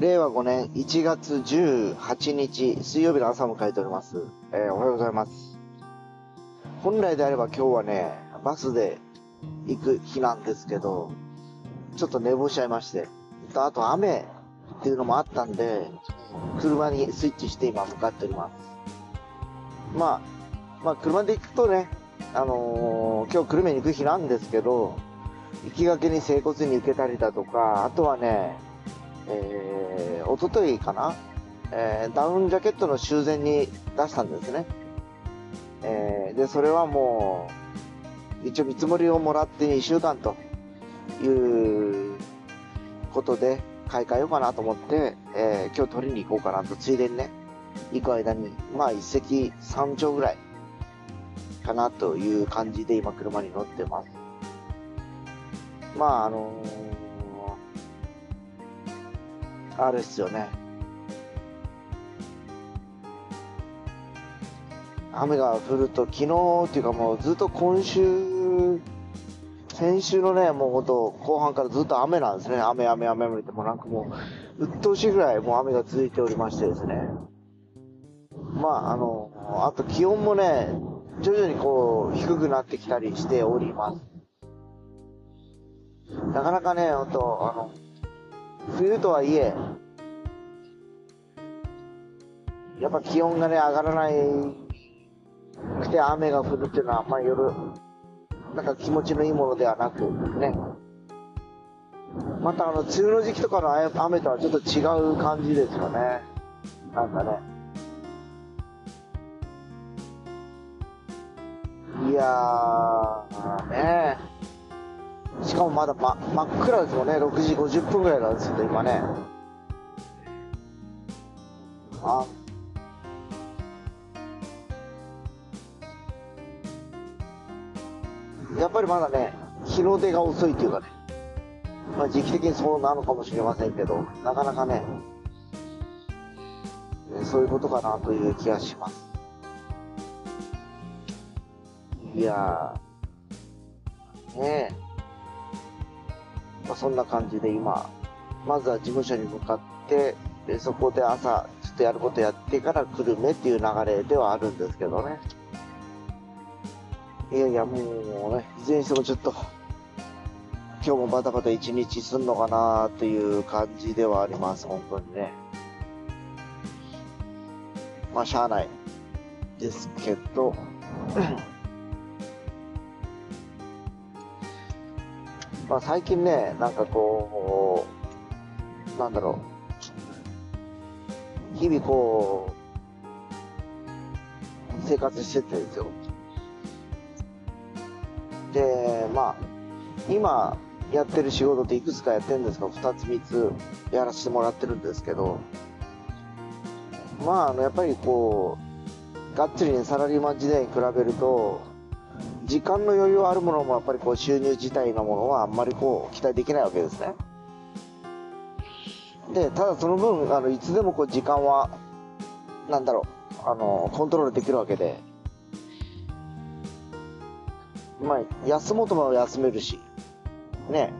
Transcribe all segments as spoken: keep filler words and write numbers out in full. れいわごねんいちがつじゅうはちにち水曜日の朝を迎えております、えー、おはようございます。本来であれば今日はねバスで行く日なんですけど、ちょっと寝坊しちゃいまして、あと雨っていうのもあったんで車にスイッチして今向かっております。まあ、まあ車で行くとね、あのー、今日久留米に行く日なんですけど、行きがけに整骨院に行けたりだとか、あとはね、えー、おとといかな、えー、ダウンジャケットの修繕に出したんですね、えー、でそれはもう一応見積もりをもらってにしゅうかんということで買い替えようかなと思って、えー、今日取りに行こうかなと、ついでにね行く間にまあ一石三鳥ぐらいかなという感じで今車に乗ってます。まああのー、あれっすよね、雨が降ると昨日っていうかもうずっと今週先週のねもうほんと後半からずっと雨なんですね。雨雨雨雨ってもうなんかもう鬱陶しいぐらいもう雨が続いておりましてですね、まああのー、あと気温もね徐々にこう低くなってきたりしております。なかなかね、ほんと、あの、冬とはいえ、やっぱ気温がね、上がらないくて雨が降るっていうのは、まあ夜、なんか気持ちのいいものではなくね。またあの、梅雨の時期とかの雨とはちょっと違う感じですよね。なんかね。いやー、ねー。しかもまだ、ま、真っ暗ですもんね。ろくじごじゅっぷんぐらいなんですけど、今ね。あ。やっぱりまだね、日の出が遅いというかね。まあ時期的にそうなのかもしれませんけど、なかなかね、そういうことかなという気がします。いやー、ねえ。そんな感じで今まずは事務所に向かって、でそこで朝ちょっとやることやってから久留米っていう流れではあるんですけどね。いやいやもうね、いずれにしてもちょっと今日もバタバタ一日すんのかなという感じではあります。本当にね、まあしゃあないですけどまあ最近ね、なんかこう、なんだろう、日々こう、生活しててですよ。で、まあ、今やってる仕事っていくつかやってるんですが、ふたつみっつやらせてもらってるんですけど、まあ、あのやっぱりこう、がっつりね、サラリーマン時代に比べると、時間の余裕あるものもやっぱりこう収入自体のものはあんまりこう期待できないわけですね。でただその分あのいつでもこう時間はなんだろう、あのコントロールできるわけで、まあ休もうとも休めるしね、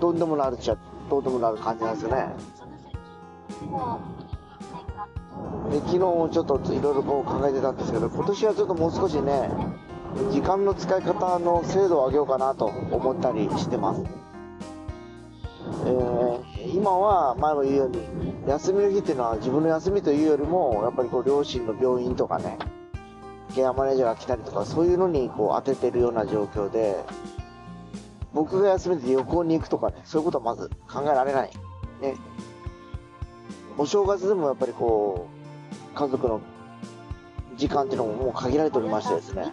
どうでもなるっちゃどうでもなる感じなんですよね。で昨日ちょっといろいろ考えてたんですけど、今年はちょっともう少しね時間の使い方の精度を上げようかなと思ったりしてます。えー、今は前も言うように休みの日っていうのは自分の休みというよりもやっぱりこう両親の病院とかね、ケアマネージャーが来たりとかそういうのにこう当ててるような状況で、僕が休みで旅行に行くとかね、そういうことはまず考えられないね。お正月でもやっぱりこう家族の時間っていうのももう限られておりましてですね、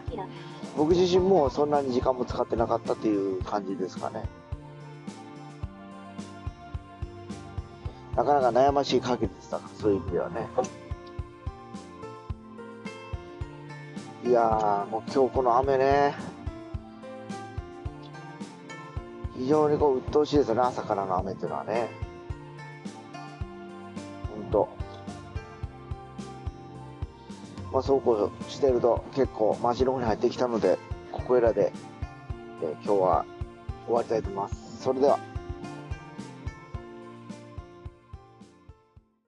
僕自身もそんなに時間も使ってなかったという感じですかね。なかなか悩ましい限りでしたから、そういう意味ではね。いやーもう今日この雨ね、非常にこう鬱陶しいですよね、朝からの雨っていうのはね。まあ、そうこうしてると結構街の方に入ってきたので、ここいらで、えー、今日は終わりたいと思います。それでは。